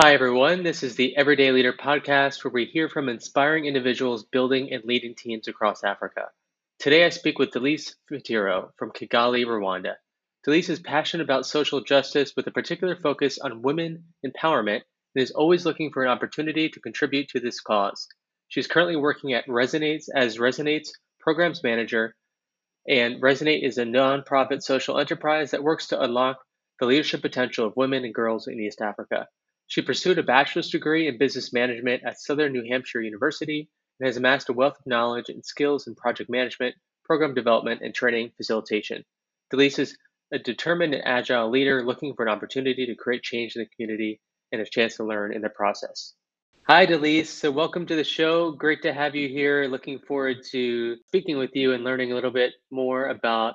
Hi, everyone. This is the Everyday Leader podcast, where we hear from inspiring individuals building and leading teams across Africa. Today, I speak with Délice Fatiro from Kigali, Rwanda. Délice is passionate about social justice with a particular focus on women empowerment and is always looking for an opportunity to contribute to this cause. She's currently working at Resonate as Resonate's programs manager, and Resonate is a nonprofit social enterprise that works to unlock the leadership potential of women and girls in East Africa. She pursued a bachelor's degree in business management at Southern New Hampshire University and has amassed a wealth of knowledge and skills in project management, program development, and training facilitation. Délice is a determined and agile leader looking for an opportunity to create change in the community and a chance to learn in the process. Hi, Délice. So welcome to the show. Great to have you here. Looking forward to speaking with you and learning a little bit more about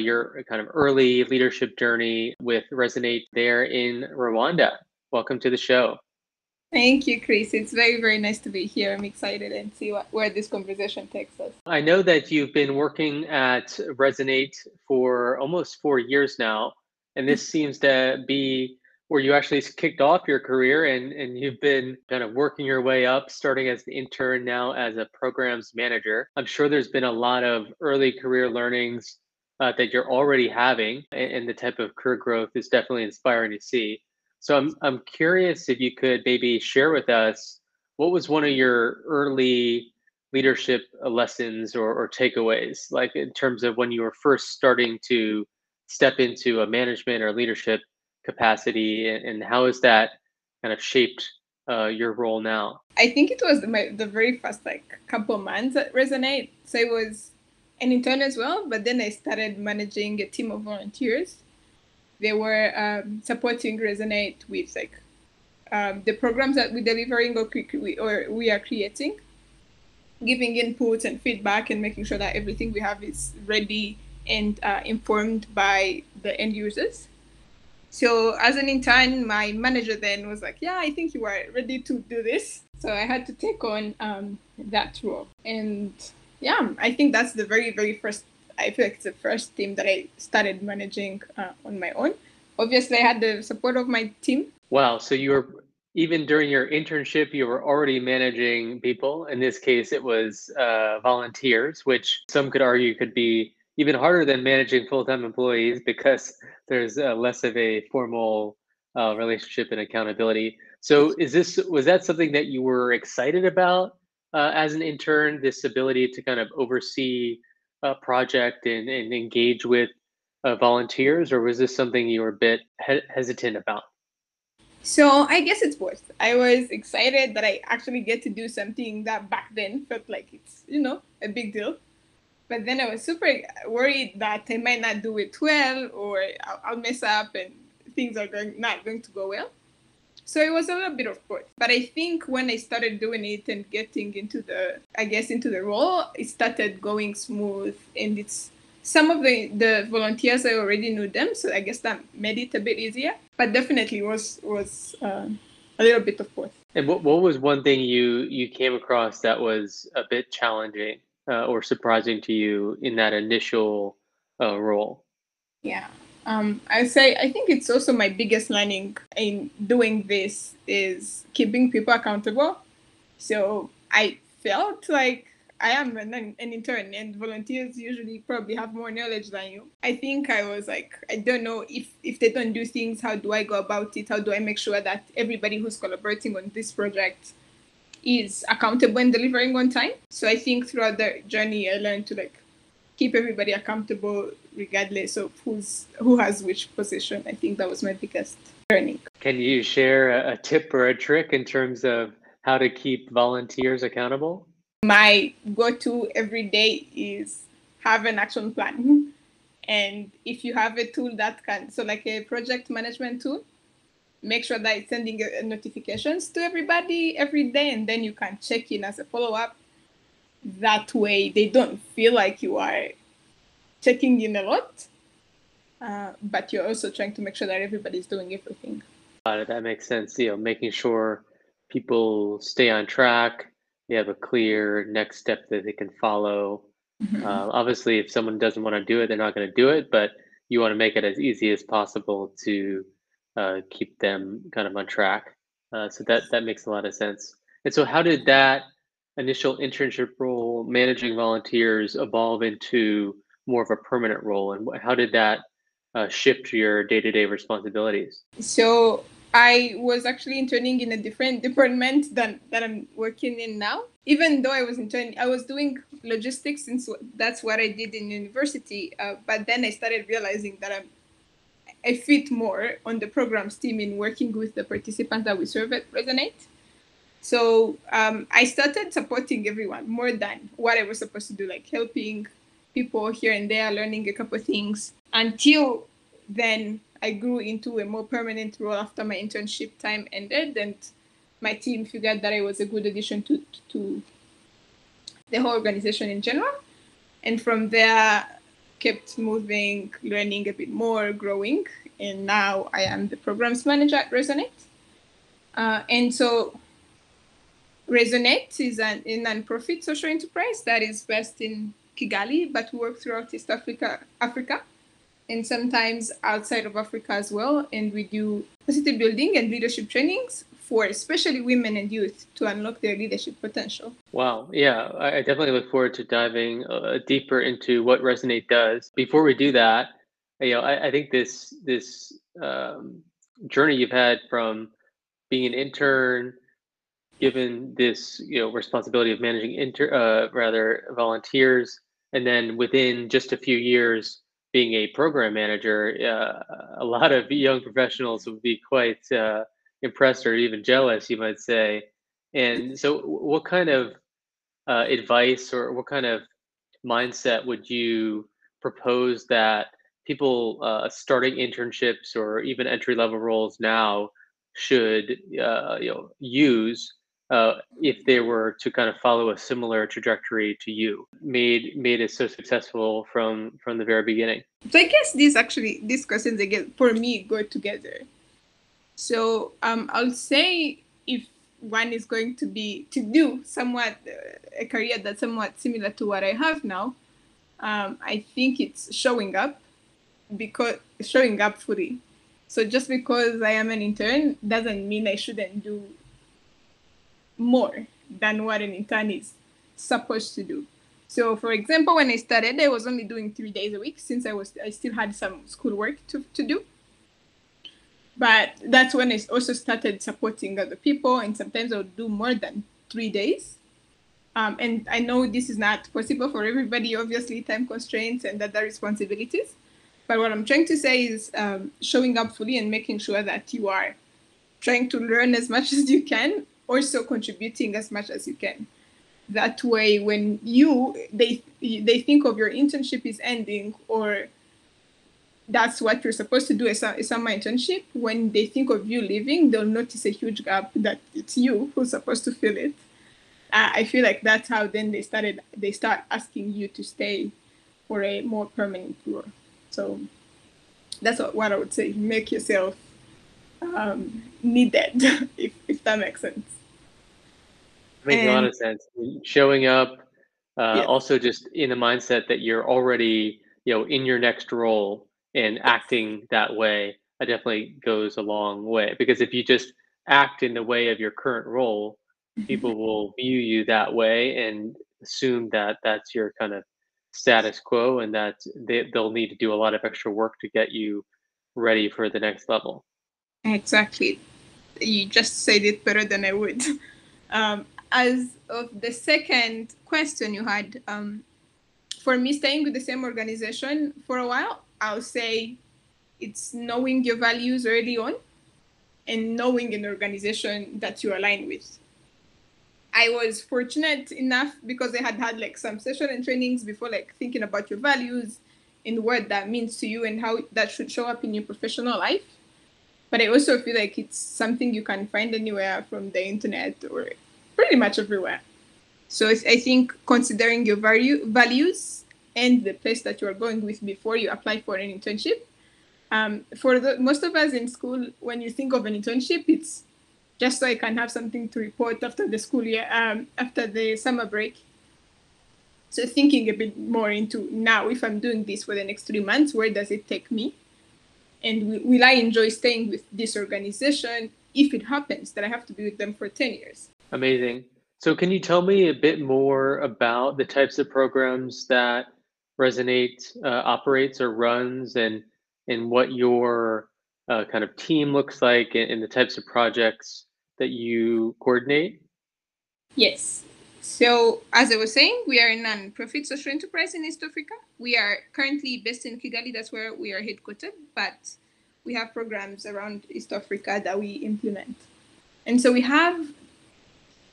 your kind of early leadership journey with Resonate there in Rwanda. Welcome to the show. Thank you, Chris. It's very, very nice to be here. I'm excited and see where this conversation takes us. I know that you've been working at Resonate for almost 4 years now, and this seems to be where you actually kicked off your career, and you've been kind of working your way up, starting as the intern, now as a programs manager. I'm sure there's been a lot of early career learnings that you're already having, and the type of career growth is definitely inspiring to see. So I'm curious if you could maybe share with us, what was one of your early leadership lessons or takeaways, like in terms of when you were first starting to step into a management or leadership capacity, and how has that kind of shaped your role now? I think it was the very first couple months that Resonate. So I was an intern as well, but then I started managing a team of volunteers. They were supporting Resonate with the programs that we're delivering or we are creating, giving input and feedback and making sure that everything we have is ready and informed by the end users. So as an intern, my manager then was like, yeah, I think you are ready to do this. So I had to take on that role. And yeah, I think that's the very, very first, I feel like it's the first team that I started managing on my own. Obviously, I had the support of my team. Wow. So you were, even during your internship, you were already managing people. In this case, it was volunteers, which some could argue could be even harder than managing full-time employees because there's less of a formal relationship and accountability. So was that something that you were excited about as an intern, this ability to kind of oversee project and engage with volunteers, or was this something you were a bit hesitant about? So I guess it's both. I was excited that I actually get to do something that back then felt like it's, a big deal. But then I was super worried that I might not do it well, or I'll mess up and things are not going to go well. So it was a little bit of both. But I think when I started doing it and getting into the role, it started going smooth. And it's some of the volunteers, I already knew them. So I guess that made it a bit easier. But definitely was a little bit of both. And what was one thing you came across that was a bit challenging or surprising to you in that initial role? Yeah. I say, I think it's also my biggest learning in doing this is keeping people accountable. So I felt like I am an intern, and volunteers usually probably have more knowledge than you. I think I was like, I don't know if they don't do things, how do I go about it? How do I make sure that everybody who's collaborating on this project is accountable and delivering on time? So I think throughout the journey, I learned to keep everybody accountable regardless of who has which position. I think that was my biggest learning. Can you share a tip or a trick in terms of how to keep volunteers accountable? My go-to every day is have an action plan. And if you have a tool that can, so like a project management tool, make sure that it's sending notifications to everybody every day, and then you can check in as a follow-up. That way, they don't feel like you are checking in a lot, but you're also trying to make sure that everybody's doing everything. Got it. That makes sense. Making sure people stay on track. They have a clear next step that they can follow. Mm-hmm. Obviously, if someone doesn't want to do it, they're not going to do it, but you want to make it as easy as possible to keep them kind of on track. So that makes a lot of sense. And so how did that initial internship role managing volunteers evolve into more of a permanent role? And how did that shift your day-to-day responsibilities? So I was actually interning in a different department than I'm working in now. Even though I was interning, I was doing logistics since that's what I did in university. But then I started realizing that I fit more on the programs team in working with the participants that we serve at Resonate. So I started supporting everyone more than what I was supposed to do, like helping people here and there, learning a couple of things. Until then, I grew into a more permanent role after my internship time ended, and my team figured that I was a good addition to the whole organization in general. And from there, kept moving, learning a bit more, growing. And now I am the programs manager at Resonate. And so Resonate is a non-profit social enterprise that is based in Kigali, but we work throughout East Africa, and sometimes outside of Africa as well. And we do capacity building and leadership trainings for especially women and youth to unlock their leadership potential. Wow. Yeah, I definitely look forward to diving deeper into what Resonate does. Before we do that, you know, I think this journey you've had from being an intern, given this, you know, responsibility of managing volunteers, and then within just a few years being a program manager, a lot of young professionals would be quite impressed or even jealous, you might say. And so what kind of advice or what kind of mindset would you propose that people starting internships or even entry-level roles now should use if they were to kind of follow a similar trajectory to you made it so successful from the very beginning? So I guess these questions again for me go together. So I'll say if one is going to do somewhat a career that's somewhat similar to what I have now, I think it's showing up fully. So just because I am an intern doesn't mean I shouldn't do more than what an intern is supposed to do. So for example, when I started, I was only doing 3 days a week since I still had some schoolwork to do. But that's when I also started supporting other people, and sometimes I would do more than 3 days. And I know this is not possible for everybody, obviously, time constraints and other responsibilities. But what I'm trying to say is showing up fully and making sure that you are trying to learn as much as you can, also contributing as much as you can. That way, when they think of your internship is ending, or that's what you're supposed to do as a summer internship, when they think of you leaving, they'll notice a huge gap that it's you who's supposed to fill it. I feel like that's how then they start asking you to stay for a more permanent role. So that's what I would say. Make yourself needed, if that makes sense. Makes a lot of sense. Showing up, also just in the mindset that you're already, you know, in your next role and acting that way, that definitely goes a long way. Because if you just act in the way of your current role, people will view you that way and assume that that's your kind of status quo, and that they'll need to do a lot of extra work to get you ready for the next level. Exactly. You just said it better than I would. As of the second question you had, for me staying with the same organization for a while, I'll say it's knowing your values early on and knowing an organization that you align with. I was fortunate enough because I had like some session and trainings before, like thinking about your values and what that means to you and how that should show up in your professional life. But I also feel like it's something you can find anywhere from the internet or pretty much everywhere. So I think considering your values and the place that you are going with before you apply for an internship. For most of us in school, when you think of an internship, it's just so I can have something to report after the school year, after the summer break. So thinking a bit more into now, if I'm doing this for the next 3 months, where does it take me? And will I enjoy staying with this organization if it happens that I have to be with them for 10 years. Amazing. So can you tell me a bit more about the types of programs that Resonate operates or runs, and what your kind of team looks like, and the types of projects that you coordinate? Yes. So as I was saying, we are a non-profit social enterprise in East Africa. We are currently based in Kigali. That's where we are headquartered, but we have programs around East Africa that we implement. And so we have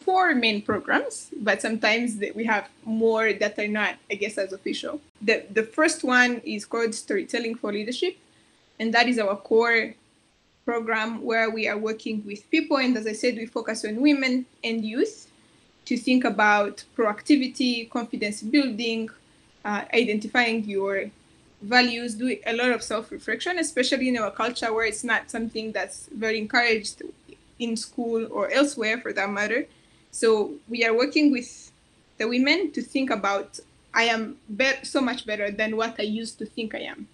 four main programs, but sometimes we have more that are not, I guess, as official. The first one is called Storytelling for Leadership, and that is our core program where we are working with people. And as I said, we focus on women and youth to think about proactivity, confidence building, identifying your values, do a lot of self-reflection, especially in our culture where it's not something that's very encouraged in school or elsewhere for that matter. So we are working with the women to think about, I am so much better than what I used to think I am,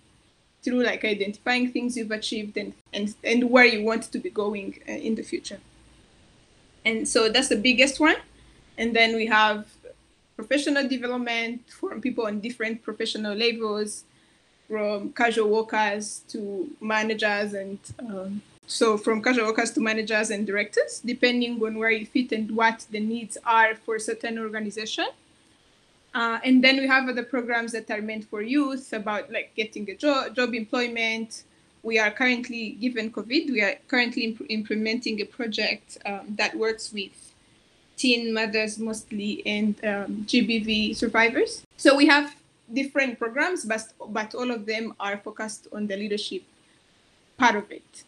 through like identifying things you've achieved and where you want to be going in the future. And so that's the biggest one. And then we have professional development for people on different professional levels, from casual workers to managers and directors, depending on where you fit and what the needs are for a certain organization. And then we have other programs that are meant for youth, about like getting a job employment. We are currently, given COVID, we are currently implementing a project that works with teen mothers mostly and GBV survivors. So we have different programs, but all of them are focused on the leadership part of it.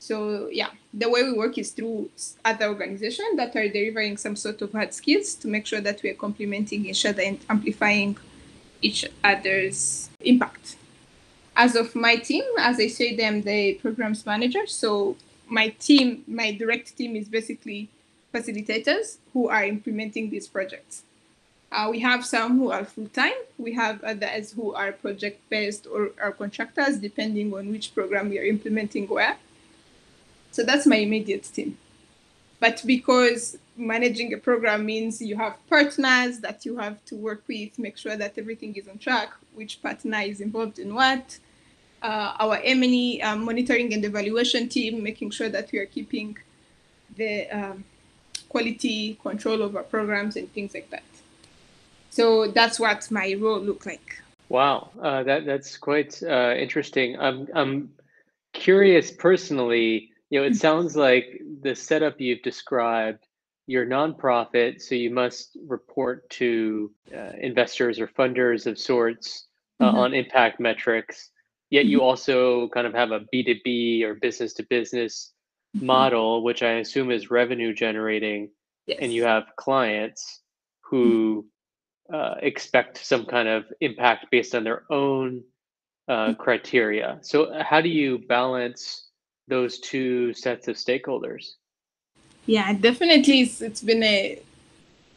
So yeah, the way we work is through other organizations that are delivering some sort of hard skills to make sure that we are complementing each other and amplifying each other's impact. As of my team, as I said, I'm the programs manager. So my team, my direct team, is basically facilitators who are implementing these projects. We have some who are full-time. We have others who are project-based or are contractors, depending on which program we are implementing where. So that's my immediate team. But because managing a program means you have partners that you have to work with, make sure that everything is on track, which partner is involved in what, our M&E monitoring and evaluation team, making sure that we are keeping the quality control of our programs and things like that. So that's what my role looks like. Wow, that's quite interesting. I'm curious personally. You know, it sounds like the setup you've described, you're a nonprofit, so you must report to investors or funders of sorts on impact metrics. Yet you also kind of have a B2B or business to business model, which I assume is revenue generating, and you have clients who expect some kind of impact based on their own criteria. So how do you balance those two sets of stakeholders? Yeah, definitely it's been a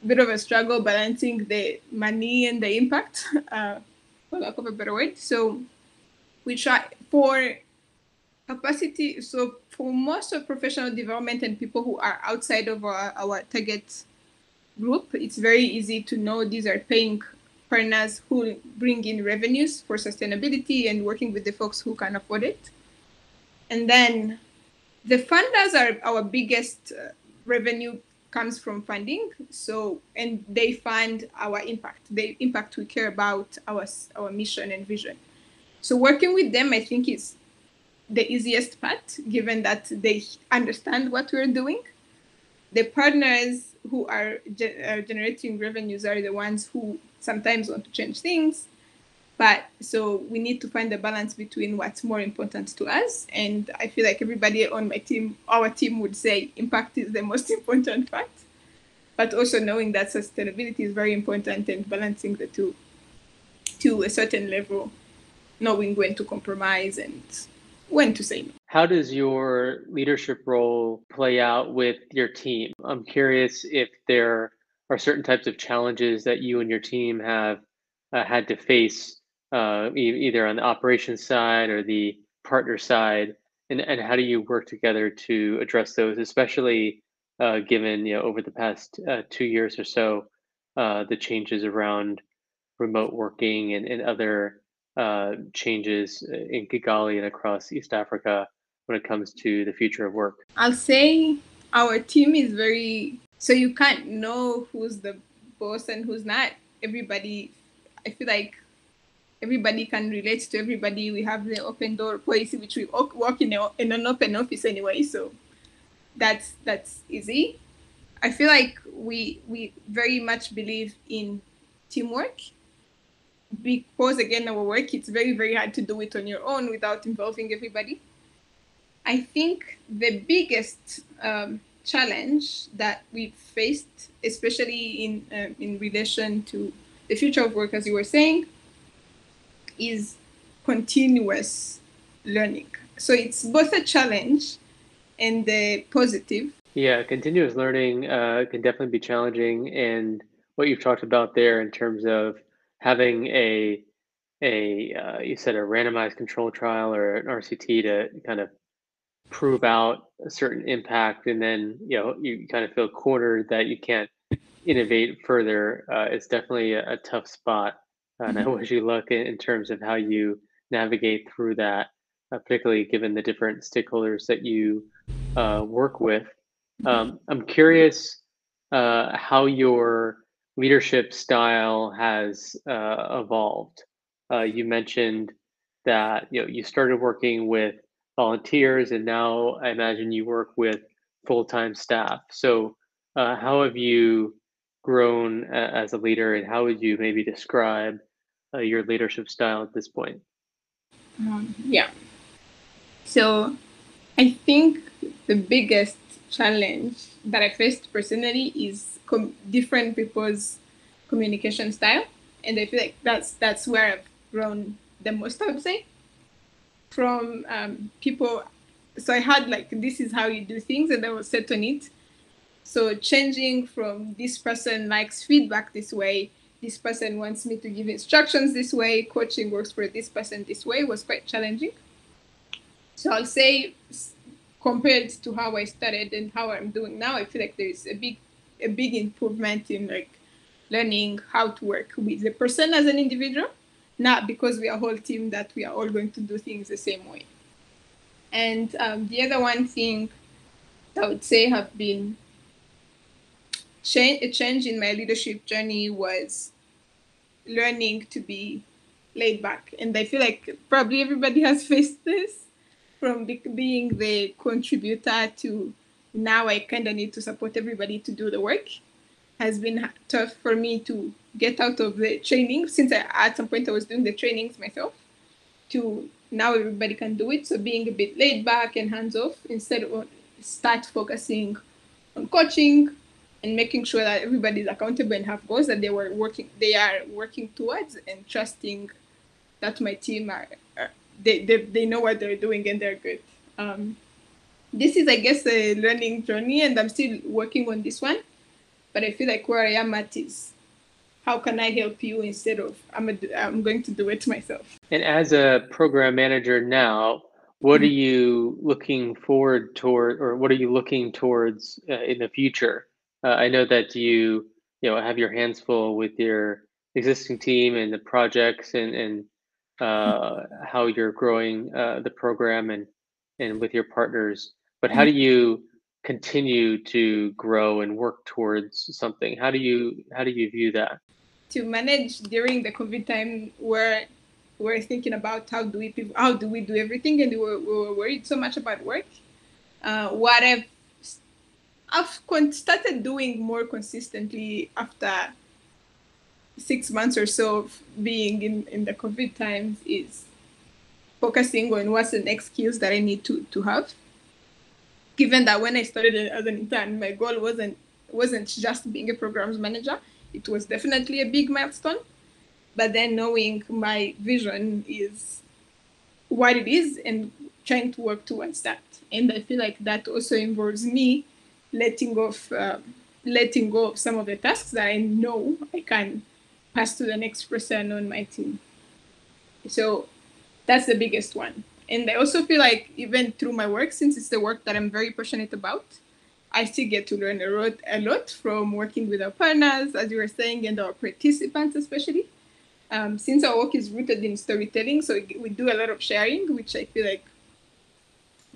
bit of a struggle balancing the money and the impact, for lack of a better word. So we try for capacity. So for most of professional development and people who are outside of our target group, it's very easy to know these are paying partners who bring in revenues for sustainability and working with the folks who can afford it. And then the funders are our biggest revenue comes from funding. So, and they fund our impact, the impact we care about, our mission and vision. So working with them, I think, is the easiest part, given that they understand what we're doing. The partners who are generating revenues are the ones who sometimes want to change things. But so we need to find a balance between what's more important to us. And I feel like everybody on my team, our team, would say impact is the most important part, but also knowing that sustainability is very important and balancing the two to a certain level, knowing when to compromise and when to say no. How does your leadership role play out with your team? I'm curious if there are certain types of challenges that you and your team have had to face, either on the operations side or the partner side, And how do you work together to address those, especially given, you know, over the past 2 years or so, the changes around remote working and other changes in Kigali and across East Africa when it comes to the future of work? I'll say our team is so you can't know who's the boss and who's not. Everybody, I feel like everybody can relate to everybody. We have the open door policy, which we work in an open office anyway, so that's easy. I feel like we very much believe in teamwork, because again, our work, it's very, very hard to do it on your own without involving everybody. I think the biggest challenge that we've faced, especially in relation to the future of work, as you were saying, is continuous learning. So it's both a challenge and a positive. Yeah, continuous learning can definitely be challenging. And what you've talked about there in terms of having you said a randomized control trial or an RCT to kind of prove out a certain impact, and then, you know, you kind of feel cornered that you can't innovate further. It's definitely a tough spot. And I wish you luck in terms of how you navigate through that, particularly given the different stakeholders that you work with. I'm curious how your leadership style has evolved. You mentioned that, you know, you started working with volunteers, and now I imagine you work with full-time staff. So how have you grown as a leader, and how would you maybe describe your leadership style at this point? Yeah. So I think the biggest challenge that I faced personally is different people's communication style. And I feel like that's where I've grown the most, I would say, from people. So I had like, this is how you do things, and I was set on it. So changing from this person likes feedback this way, this person wants me to give instructions this way, coaching works for this person this way, was quite challenging. So I'll say, compared to how I started and how I'm doing now, I feel like there is a big improvement in like learning how to work with the person as an individual, not because we are a whole team that we are all going to do things the same way. And the other one thing I would say have been a change in my leadership journey was learning to be laid back. And I feel like probably everybody has faced this, from being the contributor to now I kind of need to support everybody to do the work. Has been tough for me to get out of the training, since at some point I was doing the trainings myself, to now everybody can do it. So being a bit laid back and hands off, instead of start focusing on coaching and making sure that everybody's accountable and have goals that they are working towards, and trusting that my team they know what they're doing and they're good. This is, I guess, a learning journey, and I'm still working on this one, but I feel like where I am at is, how can I help you instead of I'm going to do it myself. And as a program manager now, what are you looking forward toward, or what are you looking towards in the future? I know that you have your hands full with your existing team and the projects and how you're growing the program and with your partners. But how do you continue to grow and work towards something? How do you view that? To manage during the COVID time, we're thinking about how do we do everything, and we were worried so much about work. What if I've started doing more consistently after 6 months or so of being in the COVID times is focusing on what's the next skills that I need to have. Given that when I started as an intern, my goal wasn't just being a programs manager. It was definitely a big milestone. But then knowing my vision is what it is and trying to work towards that. And I feel like that also involves me letting go of some of the tasks that I know I can pass to the next person on my team. So that's the biggest one. And I also feel like even through my work, since it's the work that I'm very passionate about, I still get to learn a lot from working with our partners, as you were saying, and our participants especially. Since our work is rooted in storytelling, so we do a lot of sharing, which I feel like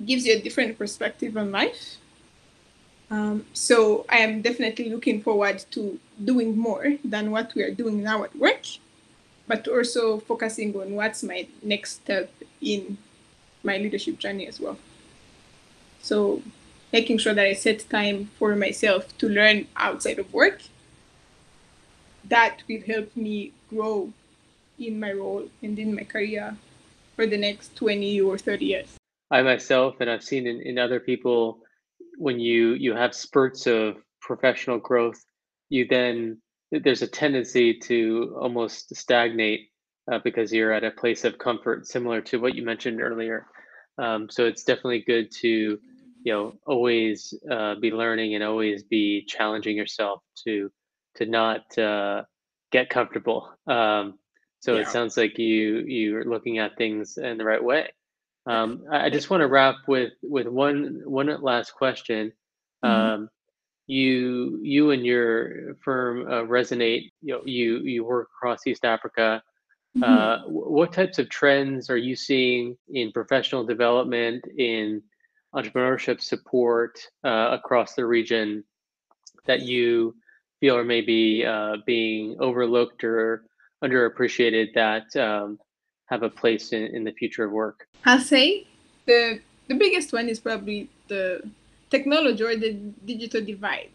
gives you a different perspective on life. So I am definitely looking forward to doing more than what we are doing now at work, but also focusing on what's my next step in my leadership journey as well. So making sure that I set time for myself to learn outside of work, that will help me grow in my role and in my career for the next 20 or 30 years. I myself, and I've seen in other people, when you have spurts of professional growth, there's a tendency to almost stagnate because you're at a place of comfort, similar to what you mentioned earlier. So it's definitely good to, always be learning and always be challenging yourself to not get comfortable. So it sounds like you're looking at things in the right way. I just want to wrap with one last question. You and your firm Resonate. You work across East Africa. What types of trends are you seeing in professional development, in entrepreneurship support across the region that you feel are maybe being overlooked or underappreciated that have a place in the future of work? I'll say the biggest one is probably the technology or the digital divide,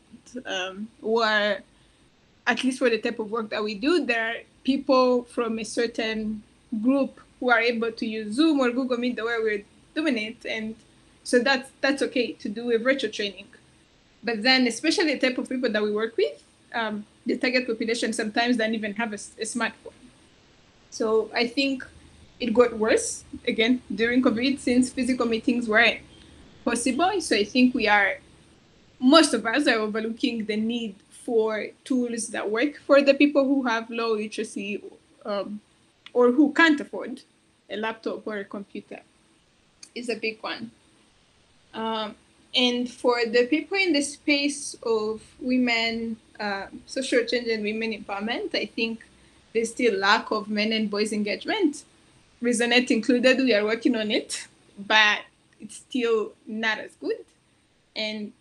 where at least for the type of work that we do, there are people from a certain group who are able to use Zoom or Google Meet the way we're doing it. And so that's okay to do a virtual training. But then especially the type of people that we work with, the target population sometimes doesn't even have a smartphone. So I think it got worse again during COVID, since physical meetings weren't possible. So I think most of us are overlooking the need for tools that work for the people who have low literacy or who can't afford a laptop or a computer. It's a big one. And for the people in the space of women, social change and women empowerment, I think there's still lack of men and boys engagement. Resonate included, we are working on it, but it's still not as good. And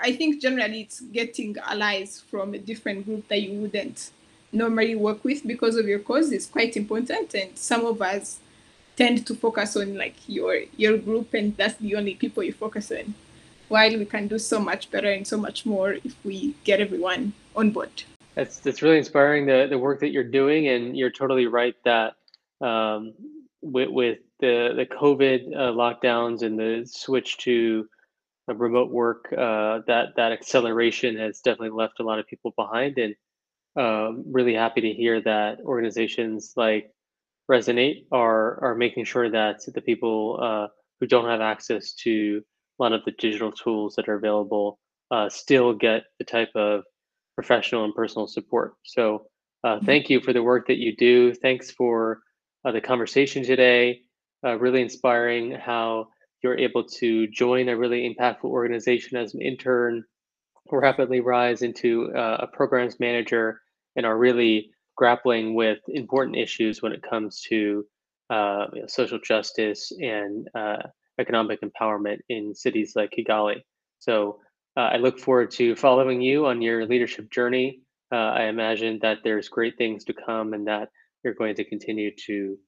I think generally it's getting allies from a different group that you wouldn't normally work with because of your cause is quite important. And some of us tend to focus on like your group, and that's the only people you focus on, while we can do so much better and so much more if we get everyone on board. That's really inspiring, the work that you're doing, and you're totally right that with the COVID lockdowns and the switch to remote work, that acceleration has definitely left a lot of people behind. And really happy to hear that organizations like Resonate are making sure that the people who don't have access to a lot of the digital tools that are available still get the type of professional and personal support. So thank you for the work that you do. Thanks for the conversation today. Really inspiring how you're able to join a really impactful organization as an intern, rapidly rise into a programs manager, and are really grappling with important issues when it comes to social justice and economic empowerment in cities like Kigali. So I look forward to following you on your leadership journey. I imagine that there's great things to come, and that you're going to continue to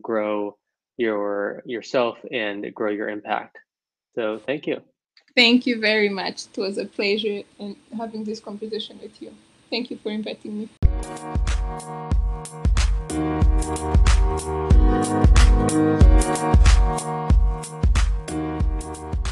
grow yourself and grow your impact. So thank you. Thank you very much. It was a pleasure in having this conversation with you. Thank you for inviting me.